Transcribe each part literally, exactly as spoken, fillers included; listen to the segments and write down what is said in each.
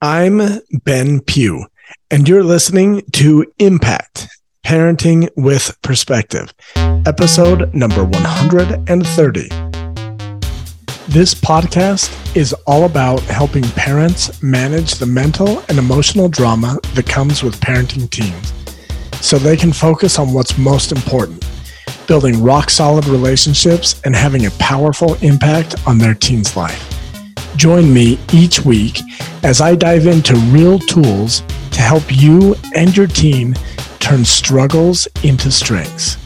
I'm Ben Pugh, and you're listening to Impact, Parenting with Perspective, episode number one hundred thirty. This podcast is all about helping parents manage the mental and emotional drama that comes with parenting teens, so they can focus on what's most important, building rock-solid relationships and having a powerful impact on their teen's life. Join me each week as I dive into real tools to help you and your team turn struggles into strengths.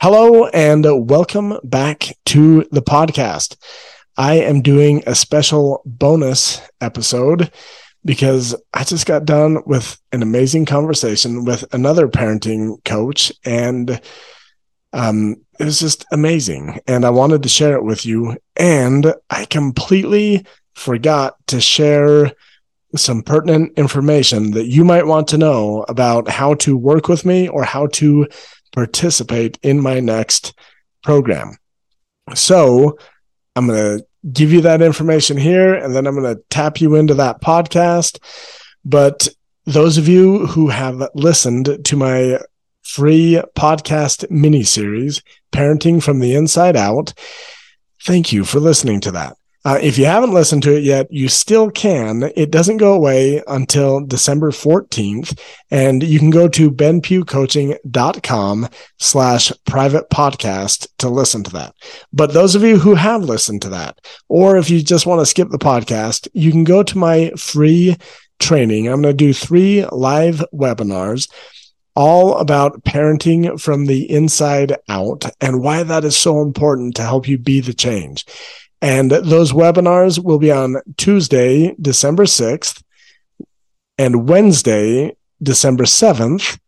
Hello and welcome back to the podcast. I am doing a special bonus episode because I just got done with an amazing conversation with another parenting coach, and um, it was just amazing, and I wanted to share it with you. And I completely forgot to share some pertinent information that you might want to know about how to work with me or how to participate in my next program. So I'm going to give you that information here, and then I'm going to tap you into that podcast. But those of you who have listened to my free podcast mini-series, Parenting from the Inside Out, thank you for listening to that. Uh, if you haven't listened to it yet, you still can. It doesn't go away until December fourteenth, and you can go to benpughcoaching.com slash private podcast to listen to that. But those of you who have listened to that, or if you just want to skip the podcast, you can go to my free training. I'm going to do three live webinars all about parenting from the inside out and why that is so important to help you be the change. And those webinars will be on Tuesday, December sixth, and Wednesday, December seventh,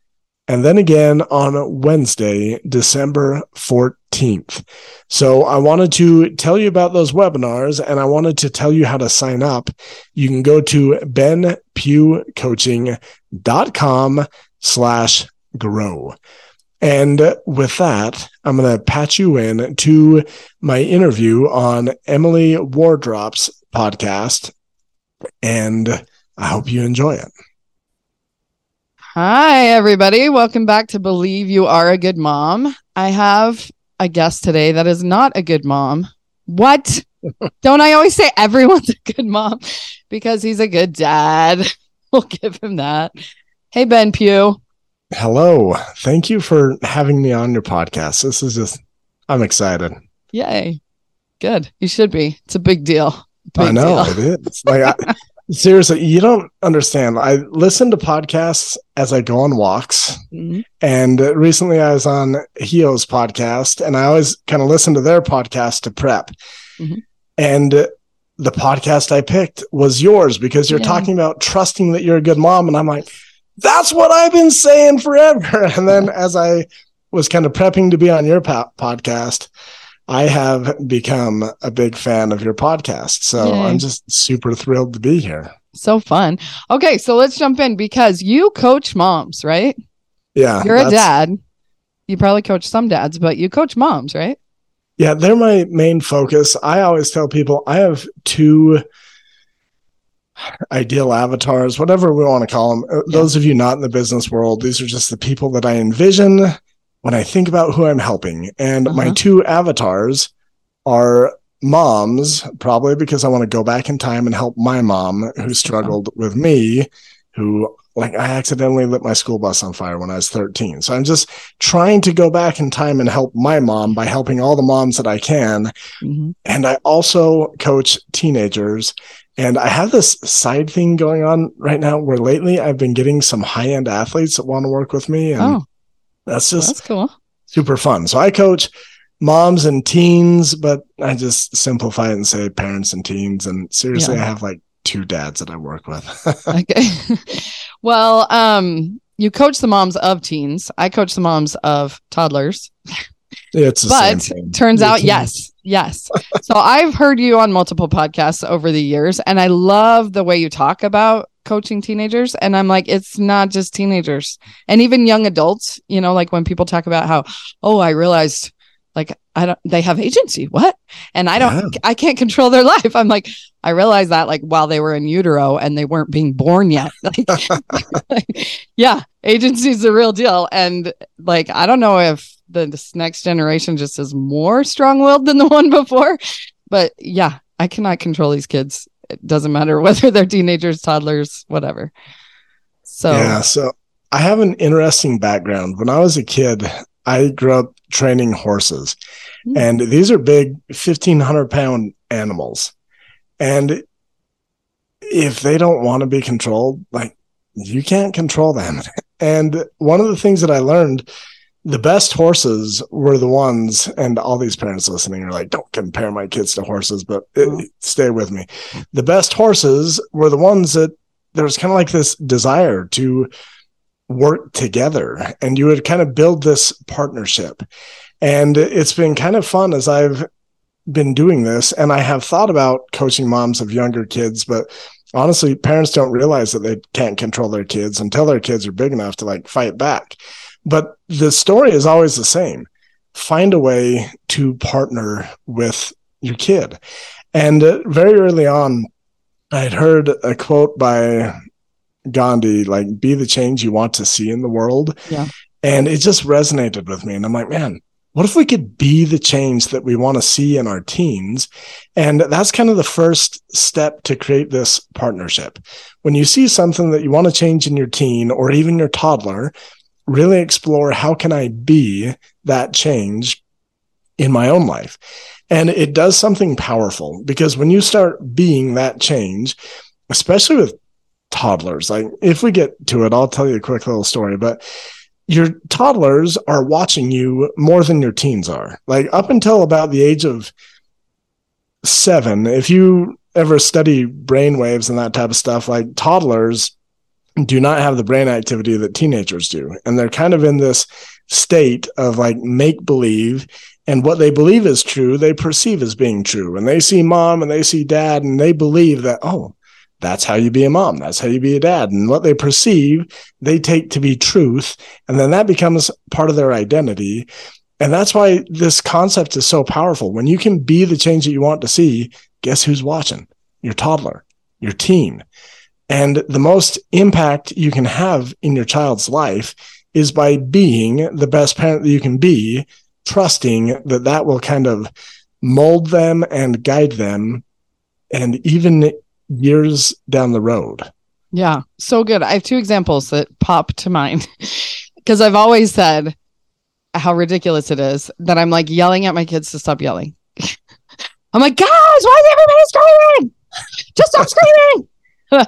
and then again on Wednesday, December fourteenth. So I wanted to tell you about those webinars, and I wanted to tell you how to sign up. You can go to benpughcoaching.com slash grow. And with that, I'm going to patch you in to my interview on Emily Wardrop's podcast, and I hope you enjoy it. Hi, everybody. Welcome back to Believe You Are a Good Mom. I have a guest today that is not a good mom. What? Don't I always say everyone's a good mom? Because he's a good dad. We'll give him that. Hey, Ben Pugh. Hello. Thank you for having me on your podcast. This is just, I'm excited. Yay. Good. You should be. It's a big deal. Big I know deal. It is. Like, I, seriously, you don't understand. I listen to podcasts as I go on walks. Mm-hmm. And recently I was on Hio's podcast, and I always kind of listen to their podcast to prep. Mm-hmm. And the podcast I picked was yours because you're yeah. talking about trusting that you're a good mom. And I'm like, that's what I've been saying forever. And then as I was kind of prepping to be on your po- podcast, I have become a big fan of your podcast. So Yay. I'm just super thrilled to be here. So fun. Okay. So let's jump in because you coach moms, right? Yeah. You're a dad. You probably coach some dads, but you coach moms, right? Yeah. They're my main focus. I always tell people I have two ideal avatars, whatever we want to call them. Yeah. Those of you not in the business world, these are just the people that I envision when I think about who I'm helping. And uh-huh. my two avatars are moms, probably because I want to go back in time and help my mom who struggled yeah. with me, who like I accidentally lit my school bus on fire when I was thirteen. So I'm just trying to go back in time and help my mom by helping all the moms that I can. Mm-hmm. And I also coach teenagers. And I have this side thing going on right now where lately I've been getting some high-end athletes that want to work with me. And oh, that's just that's cool. super fun. So I coach moms and teens, but I just simplify it and say parents and teens. And seriously, yeah. I have like two dads that I work with. Okay. Well, um, you coach the moms of teens. I coach the moms of toddlers. It's the but same thing. Turns Your out, teens. yes. Yes. So I've heard you on multiple podcasts over the years, and I love the way you talk about coaching teenagers. And I'm like, it's not just teenagers and even young adults, you know, like when people talk about how, oh, I realized Like, I don't, they have agency. What? And I don't, yeah. I can't control their life. I'm like, I realized that like while they were in utero and they weren't being born yet. Like, like, yeah. Agency is the real deal. And like, I don't know if the, this next generation just is more strong-willed than the one before, but yeah, I cannot control these kids. It doesn't matter whether they're teenagers, toddlers, whatever. So, yeah. So I have an interesting background. When I was a kid, I grew up training horses, mm-hmm. and these are big fifteen hundred pound animals. And if they don't want to be controlled, like you can't control them. And one of the things that I learned, the best horses were the ones, and all these parents listening are like, don't compare my kids to horses, but mm-hmm. it, stay with me. The best horses were the ones that there was kind of like this desire to work together, and you would kind of build this partnership. And it's been kind of fun as I've been doing this. And I have thought about coaching moms of younger kids, but honestly, parents don't realize that they can't control their kids until their kids are big enough to like fight back. But the story is always the same. Find a way to partner with your kid. And uh, very early on, I'd heard a quote by Gandhi, like, be the change you want to see in the world. Yeah. And it just resonated with me. And I'm like, man, what if we could be the change that we want to see in our teens? And that's kind of the first step to create this partnership. When you see something that you want to change in your teen or even your toddler, really explore, how can I be that change in my own life? And it does something powerful, because when you start being that change, especially with toddlers, like if we get to it, I'll tell you a quick little story, but your toddlers are watching you more than your teens are. Like up until about the age of seven, if you ever study brainwaves and that type of stuff, like toddlers do not have the brain activity that teenagers do. And they're kind of in this state of like make believe, and what they believe is true, they perceive as being true. And they see mom and they see dad, and they believe that, oh, that's how you be a mom. That's how you be a dad. And what they perceive, they take to be truth. And then that becomes part of their identity. And that's why this concept is so powerful. When you can be the change that you want to see, guess who's watching? Your toddler, your teen. And the most impact you can have in your child's life is by being the best parent that you can be, trusting that that will kind of mold them and guide them, and even years down the road. Yeah, so good. I have two examples that pop to mind, because I've always said how ridiculous it is that I'm like yelling at my kids to stop yelling. I'm like, guys, why is everybody screaming? Just stop screaming.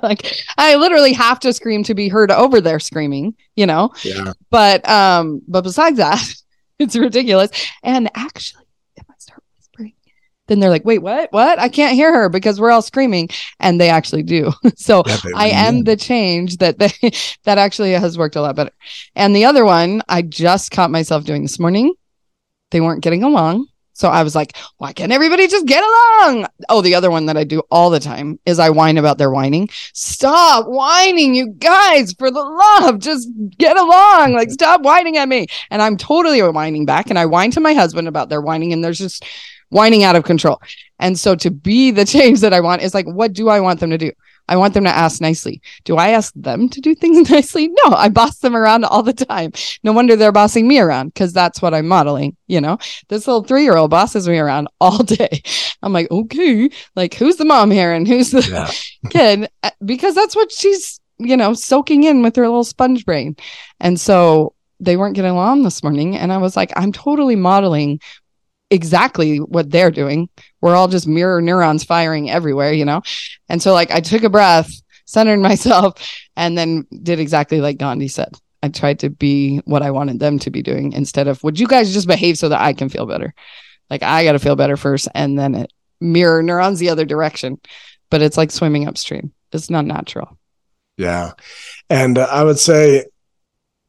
Like, I literally have to scream to be heard over their screaming, you know? Yeah. But, um, but besides that, it's ridiculous. And actually, if I start whispering, then they're like, wait, what, what? I can't hear her because we're all screaming. And they actually do. So yeah, they, I am yeah. the change that they, that actually has worked a lot better. And the other one I just caught myself doing this morning. They weren't getting along. So I was like, why can't everybody just get along? Oh, the other one that I do all the time is I whine about their whining. Stop whining, you guys, for the love. Just get along. Like, stop whining at me. And I'm totally whining back. And I whine to my husband about their whining, and there's just whining out of control. And so to be the change that I want is like, what do I want them to do? I want them to ask nicely. Do I ask them to do things nicely? No, I boss them around all the time. No wonder they're bossing me around, because that's what I'm modeling. You know, this little three-year-old bosses me around all day. I'm like, okay, like who's the mom here and who's the yeah. kid? Because that's what she's, you know, soaking in with her little sponge brain. And so they weren't getting along this morning. And I was like, I'm totally modeling exactly what they're doing. We're all just mirror neurons firing everywhere, you know? And so like I took a breath, centered myself, and then did exactly like Gandhi said. I tried to be what I wanted them to be doing, instead of, would you guys just behave so that I can feel better? Like, I got to feel better first, and then it mirror neurons the other direction. But it's like swimming upstream. It's not natural. Yeah. And uh, I would say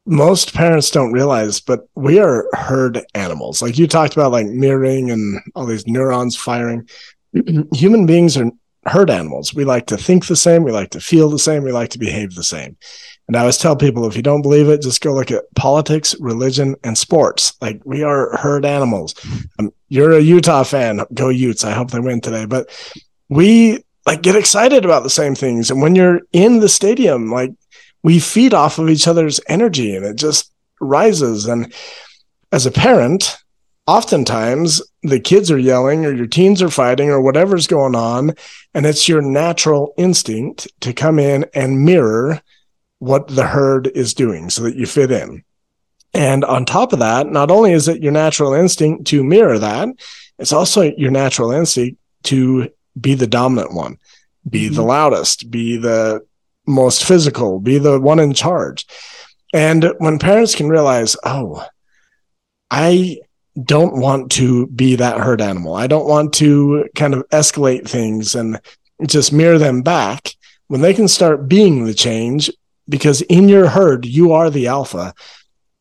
most parents don't realize, but we are herd animals. Like you talked about, like mirroring and all these neurons firing. Human beings are herd animals. We like to think the same. We like to feel the same. We like to behave the same. And I always tell people, if you don't believe it, just go look at politics, religion, and sports. Like, we are herd animals. Um, you're a Utah fan. Go Utes. I hope they win today. But we like get excited about the same things. And when you're in the stadium, like, we feed off of each other's energy, and it just rises. And as a parent, oftentimes the kids are yelling or your teens are fighting or whatever's going on. And it's your natural instinct to come in and mirror what the herd is doing so that you fit in. And on top of that, not only is it your natural instinct to mirror that, it's also your natural instinct to be the dominant one, be the loudest, be the most physical, be the one in charge. And when parents can realize, oh, I don't want to be that herd animal. I don't want to kind of escalate things and just mirror them back. When they can start being the change, because in your herd, you are the alpha.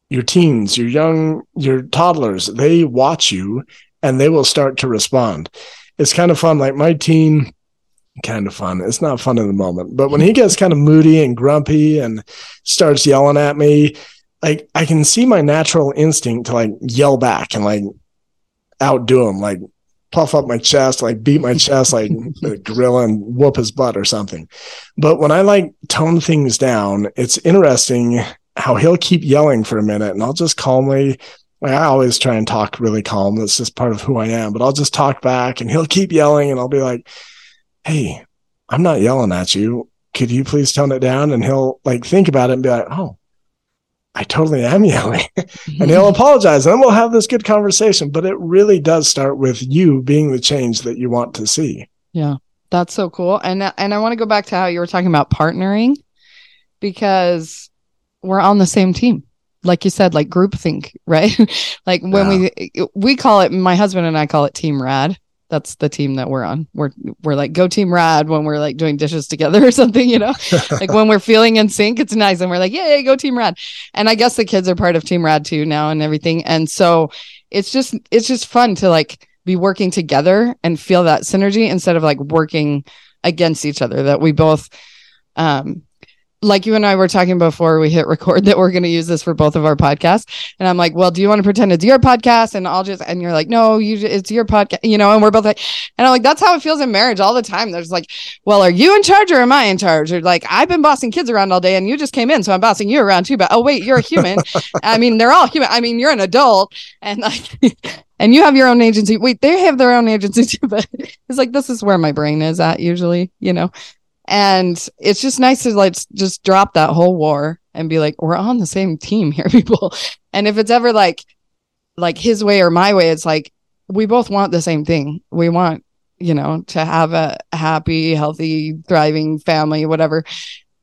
Your teens, your young, your toddlers, they watch you and they will start to respond. It's kind of fun. Like my teen, kind of fun. It's not fun in the moment, but when he gets kind of moody and grumpy and starts yelling at me, like I can see my natural instinct to like yell back and like outdo him, like puff up my chest, like beat my chest, like gorilla and whoop his butt or something. But when I like tone things down, it's interesting how he'll keep yelling for a minute and I'll just calmly, like I always try and talk really calm. That's just part of who I am, but I'll just talk back and he'll keep yelling and I'll be like, hey, I'm not yelling at you. Could you please tone it down? And he'll like think about it and be like, oh, I totally am yelling. And he'll apologize and then we'll have this good conversation. But it really does start with you being the change that you want to see. Yeah, that's so cool. And, and I want to go back to how you were talking about partnering, because we're on the same team. Like you said, like groupthink, right? Like when yeah. we, we call it, my husband and I call it Team Rad. That's the team that we're on. We're we're like, go Team Rad when we're like doing dishes together or something, you know, like when we're feeling in sync, it's nice. And we're like, yay, go Team Rad. And I guess the kids are part of Team Rad too now and everything. And so it's just, it's just fun to like be working together and feel that synergy instead of like working against each other, that we both, um, like you and I were talking before we hit record that we're going to use this for both of our podcasts. And I'm like, well, do you want to pretend it's your podcast? And I'll just, and you're like, no, you, it's your podcast, you know, and we're both like, and I'm like, that's how it feels in marriage all the time. There's like, well, are you in charge or am I in charge? Or like, I've been bossing kids around all day and you just came in, so I'm bossing you around too, but oh wait, you're a human. I mean, they're all human. I mean, you're an adult and like, and you have your own agency. Wait, they have their own agency too, but it's like, this is where my brain is at usually, you know? And it's just nice to like just drop that whole war and be like, we're on the same team here, people. And if it's ever like, like his way or my way, it's like, we both want the same thing. We want, you know, to have a happy, healthy, thriving family, whatever.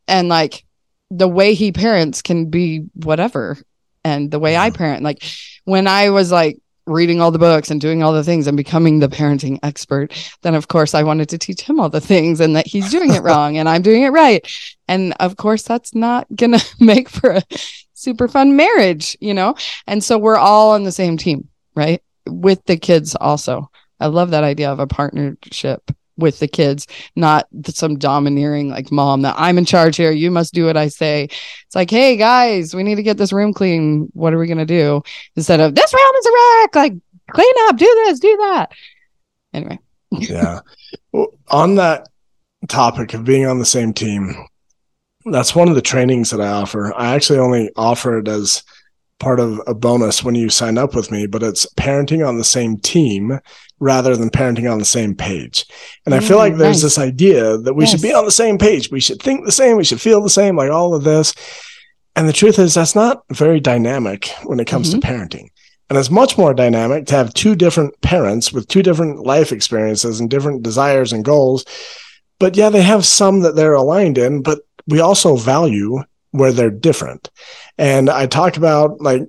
And like the way he parents can be whatever. And the way I parent, like when I was like reading all the books and doing all the things and becoming the parenting expert, then of course I wanted to teach him all the things and that he's doing it wrong and I'm doing it right. And of course that's not gonna make for a super fun marriage, you know? And so we're all on the same team, right? With the kids also. I love that idea of a partnership with the kids, not some domineering like mom that I'm in charge here, you must do what I say. It's like, hey guys, we need to get this room clean. What are we going to do? Instead of this room is a wreck, like clean up, do this, do that. Anyway. Yeah. Well, on that topic of being on the same team, that's one of the trainings that I offer. I actually only offer it as part of a bonus when you sign up with me, but it's parenting on the same team rather than parenting on the same page. And mm, I feel like there's nice. This idea that we yes. should be on the same page. We should think the same. We should feel the same, like all of this. And the truth is that's not very dynamic when it comes mm-hmm. to parenting. And it's much more dynamic to have two different parents with two different life experiences and different desires and goals. But yeah, they have some that they're aligned in, but we also value where they're different. And I talk about like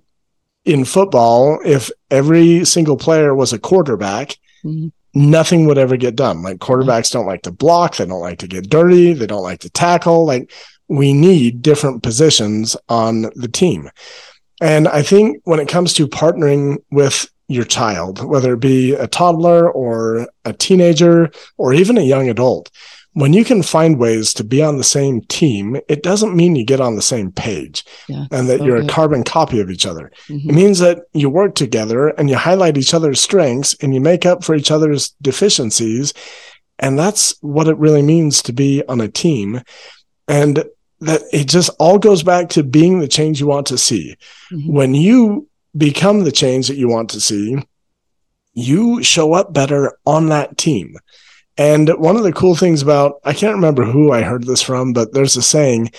in football, if every single player was a quarterback, mm-hmm. nothing would ever get done. Like quarterbacks don't like to block. They don't like to get dirty. They don't like to tackle. Like we need different positions on the team. And I think when it comes to partnering with your child, whether it be a toddler or a teenager or even a young adult, when you can find ways to be on the same team, it doesn't mean you get on the same page yeah, and that so you're good. a carbon copy of each other. Mm-hmm. It means that you work together and you highlight each other's strengths and you make up for each other's deficiencies. And that's what it really means to be on a team. And that it just all goes back to being the change you want to see. Mm-hmm. When you become the change that you want to see, you show up better on that team. And one of the cool things about, I can't remember who I heard this from, but there's a saying,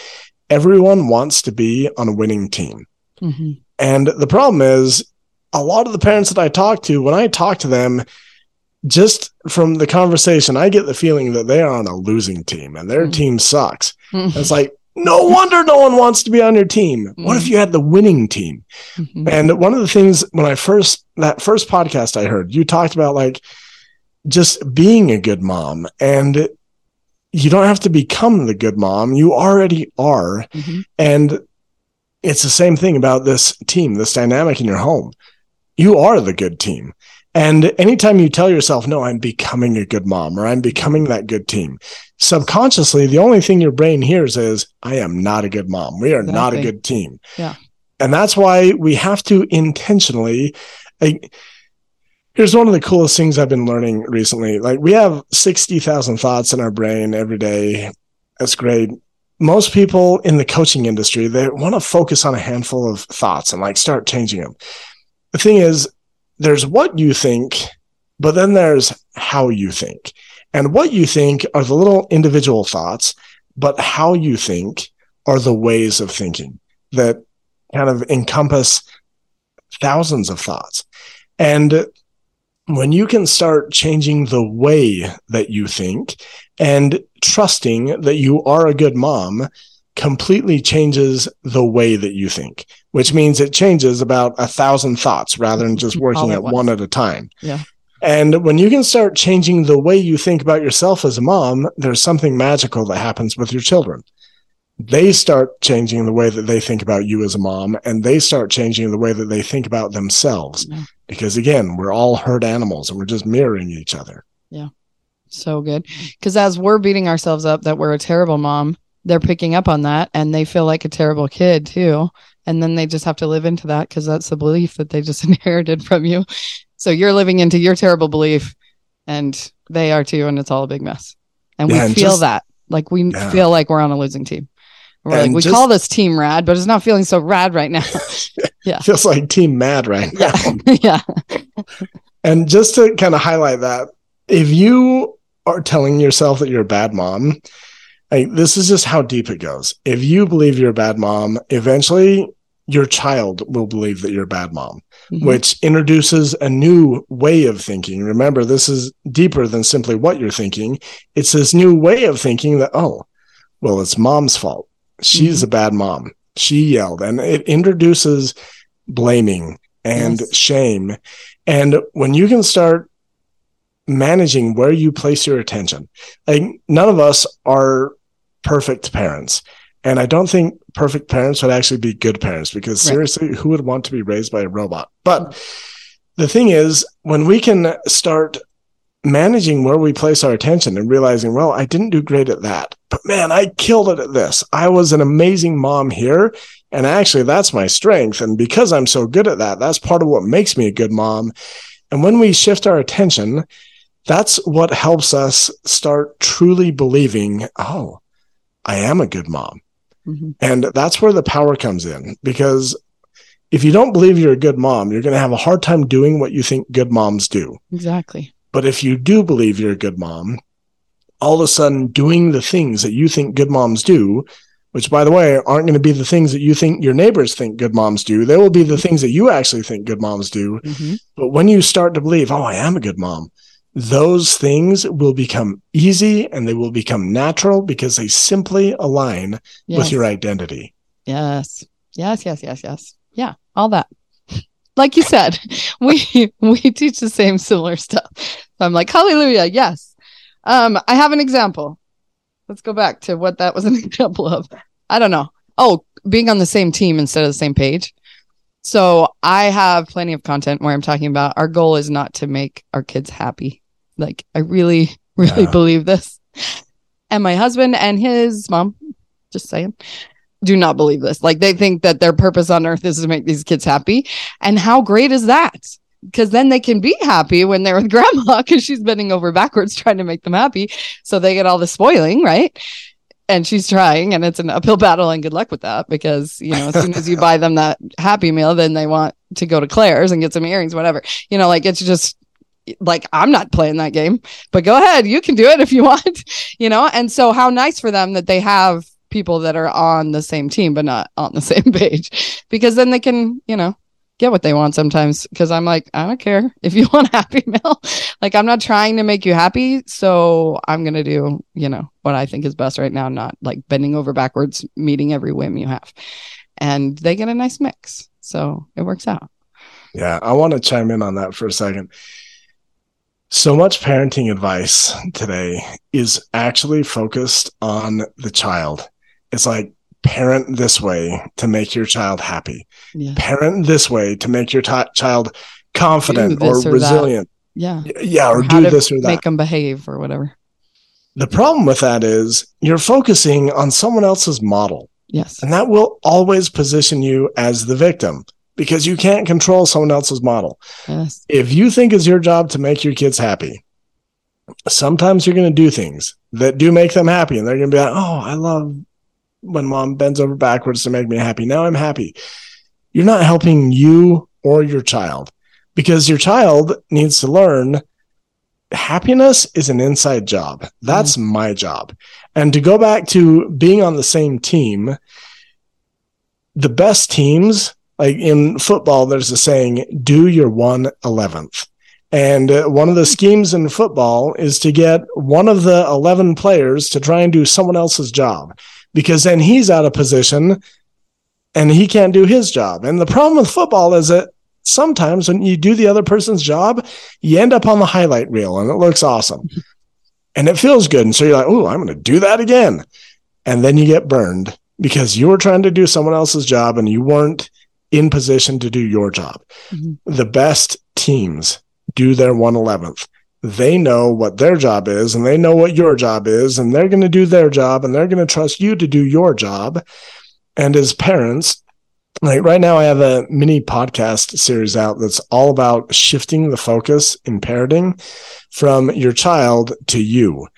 everyone wants to be on a winning team. Mm-hmm. And the problem is, a lot of the parents that I talk to, when I talk to them, just from the conversation, I get the feeling that they are on a losing team and their mm-hmm. team sucks. Mm-hmm. It's like, no wonder no one wants to be on your team. Mm-hmm. What if you had the winning team? Mm-hmm. And one of the things when I first, that first podcast I heard, you talked about like just being a good mom, and you don't have to become the good mom. You already are. Mm-hmm. And it's the same thing about this team, this dynamic in your home. You are the good team. And anytime you tell yourself, no, I'm becoming a good mom or I'm becoming that good team, subconsciously, the only thing your brain hears is, I am not a good mom. We are exactly. not a good team. Yeah. And that's why we have to intentionally. Like, here's one of the coolest things I've been learning recently. Like, we have sixty thousand thoughts in our brain every day. That's great. Most people in the coaching industry, they want to focus on a handful of thoughts and like start changing them. The thing is, there's what you think, but then there's how you think. And what you think are the little individual thoughts, but how you think are the ways of thinking that kind of encompass thousands of thoughts. And when you can start changing the way that you think and trusting that you are a good mom, completely changes the way that you think, which means it changes about a thousand thoughts rather than just working at one at a time. Yeah. And when you can start changing the way you think about yourself as a mom, there's something magical that happens with your children. They start changing the way that they think about you as a mom, and they start changing the way that they think about themselves. Yeah. Because again, we're all herd animals and we're just mirroring each other. Yeah. So good. Because as we're beating ourselves up that we're a terrible mom, they're picking up on that and they feel like a terrible kid too. And then they just have to live into that because that's the belief that they just inherited from you. So you're living into your terrible belief and they are too. And it's all a big mess. And yeah, we and feel just, that like we yeah. feel like we're on a losing team. We're like, we just, call this team rad, but it's not feeling so rad right now. Yeah. Feels like team mad right now. Yeah. yeah. And just to kind of highlight that, if you are telling yourself that you're a bad mom, like, this is just how deep it goes. If you believe you're a bad mom, eventually your child will believe that you're a bad mom, mm-hmm. which introduces a new way of thinking. Remember, this is deeper than simply what you're thinking. It's this new way of thinking that, oh, well, it's mom's fault. She's mm-hmm. a bad mom. She yelled. And it introduces blaming and yes. shame. And when you can start managing where you place your attention, like, none of us are perfect parents. And I don't think perfect parents would actually be good parents, because right. seriously, who would want to be raised by a robot? But the thing is, when we can start managing where we place our attention and realizing, well, I didn't do great at that, but man, I killed it at this. I was an amazing mom here. And actually, that's my strength. And because I'm so good at that, that's part of what makes me a good mom. And when we shift our attention, that's what helps us start truly believing, oh, I am a good mom. Mm-hmm. And that's where the power comes in. Because if you don't believe you're a good mom, you're going to have a hard time doing what you think good moms do. Exactly. But if you do believe you're a good mom, all of a sudden doing the things that you think good moms do, which, by the way, aren't going to be the things that you think your neighbors think good moms do. They will be the things that you actually think good moms do. Mm-hmm. But when you start to believe, oh, I am a good mom, those things will become easy and they will become natural because they simply align yes. with your identity. Yes. Yes, yes, yes, yes. Yeah, all that. Like you said, we we teach the same similar stuff. So I'm like, hallelujah, yes. Um, I have an example. Let's go back to what that was an example of. I don't know. Oh, being on the same team instead of the same page. So I have plenty of content where I'm talking about our goal is not to make our kids happy. Like, I really, really yeah. believe this. And my husband and his mom, just saying, do not believe this. Like, they think that their purpose on earth is to make these kids happy. And how great is that? Because then they can be happy when they're with grandma, because she's bending over backwards trying to make them happy. So they get all the spoiling, right? And she's trying, and it's an uphill battle, and good luck with that, because, you know, as soon as you buy them that Happy Meal, then they want to go to Claire's and get some earrings, whatever. You know, like, it's just like, I'm not playing that game, but go ahead. You can do it if you want, you know? And so how nice for them that they have people that are on the same team, but not on the same page, because then they can, you know, get what they want sometimes. Because I'm like, I don't care if you want a Happy Meal. Like, I'm not trying to make you happy. So I'm going to do, you know, what I think is best right now, not like bending over backwards, meeting every whim you have. And they get a nice mix. So it works out. Yeah. I want to chime in on that for a second. So much parenting advice today is actually focused on the child. It's like, parent this way to make your child happy. Yeah. Parent this way to make your t- child confident or, or resilient. That. Yeah. Yeah. Or, or do this or that. Make them behave or whatever. The problem with that is you're focusing on someone else's model. Yes. And that will always position you as the victim, because you can't control someone else's model. Yes. If you think it's your job to make your kids happy, sometimes you're going to do things that do make them happy. And they're going to be like, oh, I love when mom bends over backwards to make me happy. Now I'm happy. You're not helping you or your child, because your child needs to learn happiness is an inside job. That's mm-hmm. my job. And to go back to being on the same team, the best teams, like in football, there's a saying, do your one eleventh. And uh, one of the schemes in football is to get one of the eleven players to try and do someone else's job, because then he's out of position and he can't do his job. And the problem with football is that sometimes when you do the other person's job, you end up on the highlight reel and it looks awesome and it feels good. And so you're like, oh, I'm going to do that again. And then you get burned because you were trying to do someone else's job and you weren't in position to do your job. Mm-hmm. The best teams do their one eleventh. They know what their job is and they know what your job is, and they're going to do their job and they're going to trust you to do your job. And as parents, like right now, I have a mini podcast series out that's all about shifting the focus in parenting from your child to you.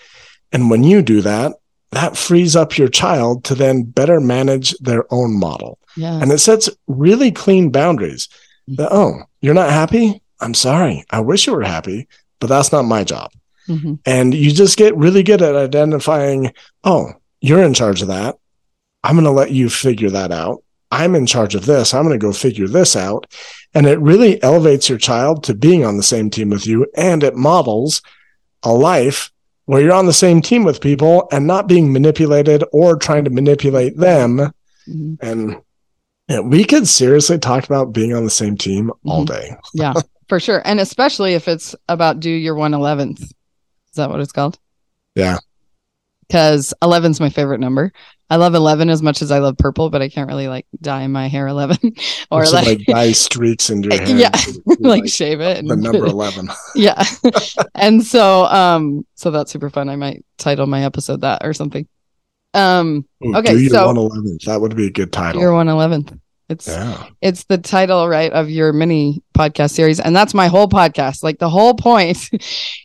And when you do that, that frees up your child to then better manage their own model. Yeah. And it sets really clean boundaries. That, oh, you're not happy? I'm sorry. I wish you were happy, but that's not my job. Mm-hmm. And you just get really good at identifying, oh, you're in charge of that. I'm going to let you figure that out. I'm in charge of this. I'm going to go figure this out. And it really elevates your child to being on the same team with you. And it models a life where you're on the same team with people and not being manipulated or trying to manipulate them. Mm-hmm. And yeah, we could seriously talk about being on the same team mm-hmm. all day. Yeah. For sure. And especially if it's about do your one eleventh. Is that what it's called? Yeah. Because eleven is my favorite number. I love eleven as much as I love purple, but I can't really like dye my hair eleven. Or like, like dye streaks in your hair. Yeah. You, you like, like shave it. The and, number eleven. Yeah. And so, um, so that's super fun. I might title my episode that or something. Um, Ooh, okay. Do your so, one eleventh. That would be a good title. Your one eleventh. It's yeah. it's the title, right, of your mini podcast series. And that's my whole podcast. Like, the whole point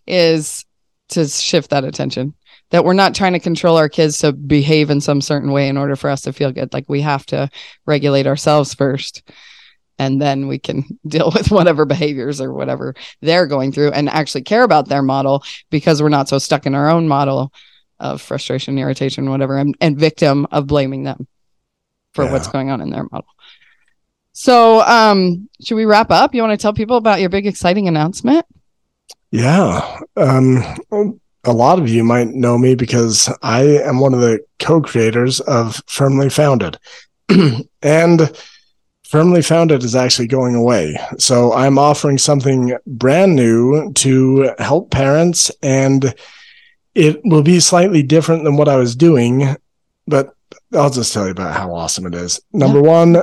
is to shift that attention, that we're not trying to control our kids to behave in some certain way in order for us to feel good. Like, we have to regulate ourselves first, and then we can deal with whatever behaviors or whatever they're going through and actually care about their model, because we're not so stuck in our own model of frustration, irritation, whatever, and, and victim of blaming them for yeah. what's going on in their model. So, um, should we wrap up? You want to tell people about your big, exciting announcement? Yeah. Um, a lot of you might know me because I am one of the co-creators of Firmly Founded. And Firmly Founded is actually going away. So I'm offering something brand new to help parents, and it will be slightly different than what I was doing, but I'll just tell you about how awesome it is. Number yeah. one,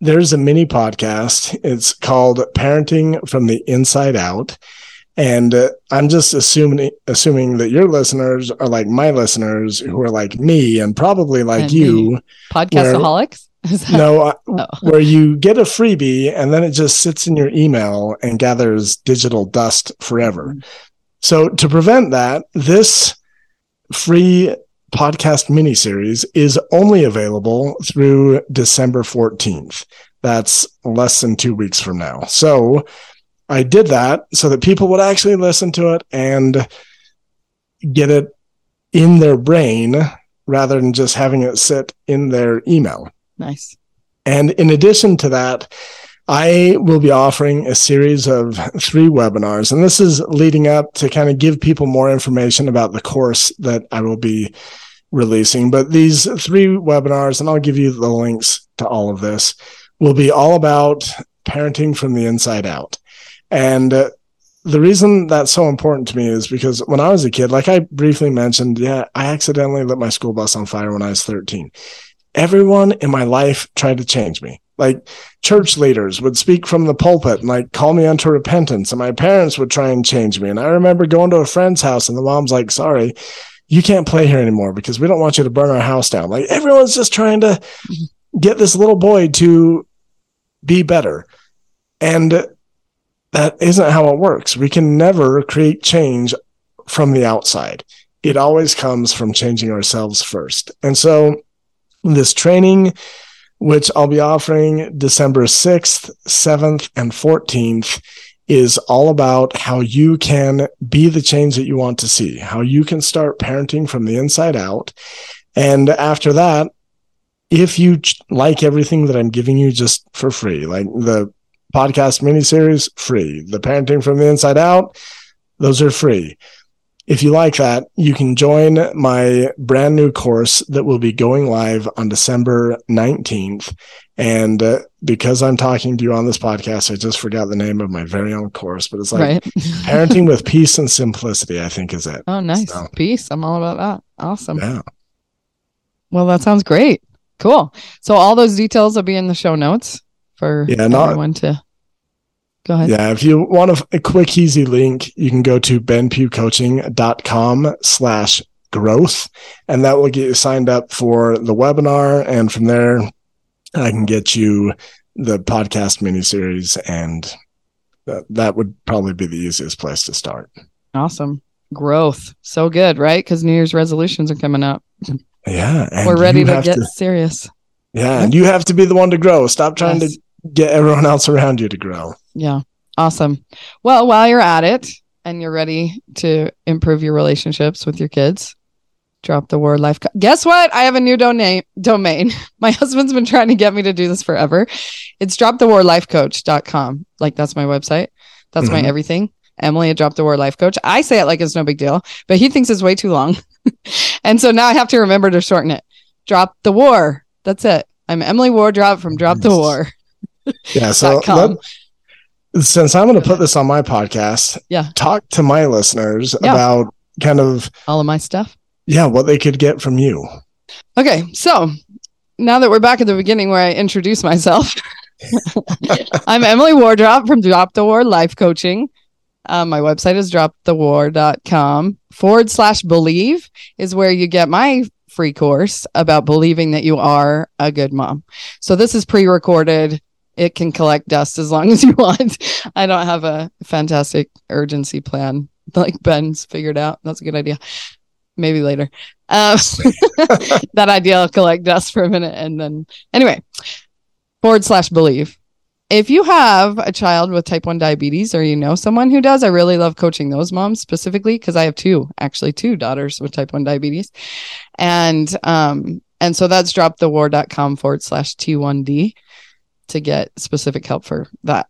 there's a mini podcast. It's called Parenting from the Inside Out. And uh, I'm just assuming assuming that your listeners are like my listeners, who are like me and probably like and you. Podcastaholics? That- no, oh. Where you get a freebie and then it just sits in your email and gathers digital dust forever. So to prevent that, this free podcast miniseries is only available through December fourteenth. That's less than two weeks from now. So I did that so that people would actually listen to it and get it in their brain rather than just having it sit in their email. Nice. And in addition to that, I will be offering a series of three webinars, and this is leading up to kind of give people more information about the course that I will be releasing. But these three webinars, and I'll give you the links to all of this, will be all about parenting from the inside out. And uh, the reason that's so important to me is because when I was a kid, like I briefly mentioned, yeah, I accidentally lit my school bus on fire when I was thirteen. Everyone in my life tried to change me. Like church leaders would speak from the pulpit and like call me unto repentance, and my parents would try and change me. And I remember going to a friend's house and the mom's like, sorry, you can't play here anymore because we don't want you to burn our house down. Like everyone's just trying to get this little boy to be better. And that isn't how it works. We can never create change from the outside. It always comes from changing ourselves first. And so this training, which I'll be offering December sixth, seventh, and fourteenth, is all about how you can be the change that you want to see, how you can start parenting from the inside out. And after that, if you like everything that I'm giving you just for free, like the podcast miniseries, free. The Parenting from the Inside Out, those are free. If you like that, you can join my brand new course that will be going live on December nineteenth. And uh, because I'm talking to you on this podcast, I just forgot the name of my very own course, but it's like right. Parenting with Peace and Simplicity, I think is it. Oh, nice. So, peace. I'm all about that. Awesome. Yeah. Well, that sounds great. Cool. So all those details will be in the show notes for yeah, not, everyone to... Go ahead. Yeah, if you want a, a quick, easy link, you can go to benpewcoaching.com slash growth, and that will get you signed up for the webinar. And from there, I can get you the podcast miniseries, and th- that would probably be the easiest place to start. Awesome. Growth. So good, right? Because New Year's resolutions are coming up. Yeah. And we're ready to get to, serious. Yeah. And you have to be the one to grow. Stop trying yes. to get everyone else around you to grow. Yeah. Awesome. Well, while you're at it and you're ready to improve your relationships with your kids, drop the word life. Co- Guess what? I have a new domain domain. My husband's been trying to get me to do this forever. It's drop the war life coach dot com. Like that's my website. That's mm-hmm. my everything. Emily at Drop the War Life Coach. I say it like it's no big deal, but he thinks it's way too long. And so now I have to remember to shorten it. Drop the War. That's it. I'm Emily Wardrop from Drop the War. Yeah, so let, since I'm going to put this on my podcast, yeah. talk to my listeners yeah. about kind of all of my stuff. Yeah, what they could get from you. Okay, so now that we're back at the beginning where I introduce myself, I'm Emily Wardrop from Drop the War Life Coaching. Uh, my website is drop the war dot com. Forward slash believe is where you get my free course about believing that you are a good mom. So this is pre-recorded. It can collect dust as long as you want. I don't have a fantastic urgency plan like Ben's figured out. That's a good idea. Maybe later. Um, that idea will collect dust for a minute. And then anyway, forward slash believe. If you have a child with type one diabetes or you know someone who does, I really love coaching those moms specifically because I have two, actually two daughters with type one diabetes. And, um, and so that's drop the war dot com forward slash T one D. To get specific help for that.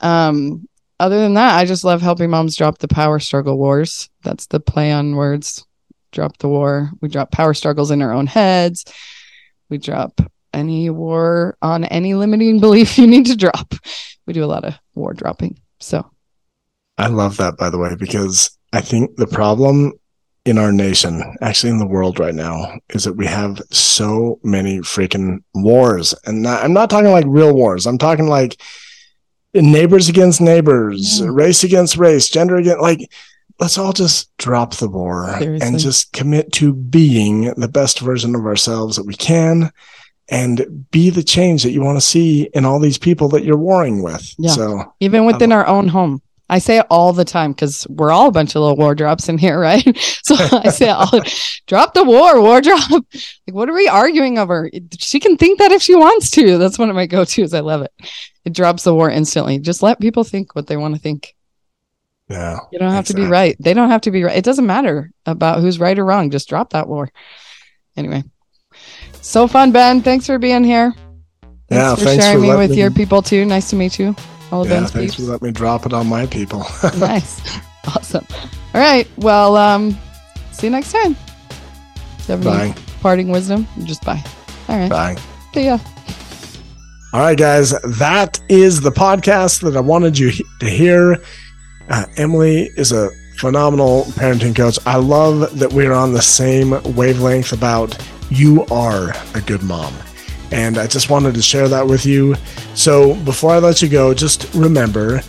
Um, other than that, I just love helping moms drop the power struggle wars. That's the play on words. Drop the war. We drop power struggles in our own heads. We drop any war on any limiting belief you need to drop. We do a lot of war dropping. So I love that, by the way, because I think the problem in our nation, actually in the world right now, is that we have so many freaking wars. And not, I'm not talking like real wars. I'm talking like neighbors against neighbors, yeah. race against race, gender against, like, let's all just drop the war Seriously. and just commit to being the best version of ourselves that we can and be the change that you want to see in all these people that you're warring with. Yeah. So even within our own home. I say it all the time because we're all a bunch of little Wardrops in here, right? So I say, I'll, drop the war, Wardrop. Like, what are we arguing over? She can think that if she wants to. That's one of my go-tos. I love it. It drops the war instantly. Just let people think what they want to think. Yeah. You don't have exactly. to be right. They don't have to be right. It doesn't matter about who's right or wrong. Just drop that war. Anyway. So fun, Ben. Thanks for being here. Thanks yeah, for thanks sharing for me with me. your people too. Nice to meet you. All yeah, Ben's thanks peeps. for letting me drop it on my people. Nice. Awesome. All right. Well, um, see you next time. Do you have any bye. parting wisdom? Just bye. All right. Bye. See ya. All right, guys. That is the podcast that I wanted you to hear. Uh, Emily is a phenomenal parenting coach. I love that we're on the same wavelength about you are a good mom. And I just wanted to share that with you. So before I let you go, just remember,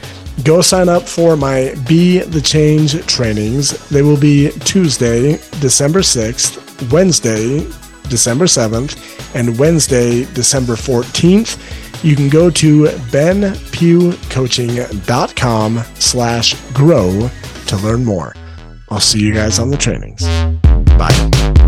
go sign up for my Be the Change trainings. They will be Tuesday, December sixth, Wednesday, December seventh, and Wednesday, December fourteenth. You can go to benpughcoaching.com slash grow to learn more. I'll see you guys on the trainings. Bye.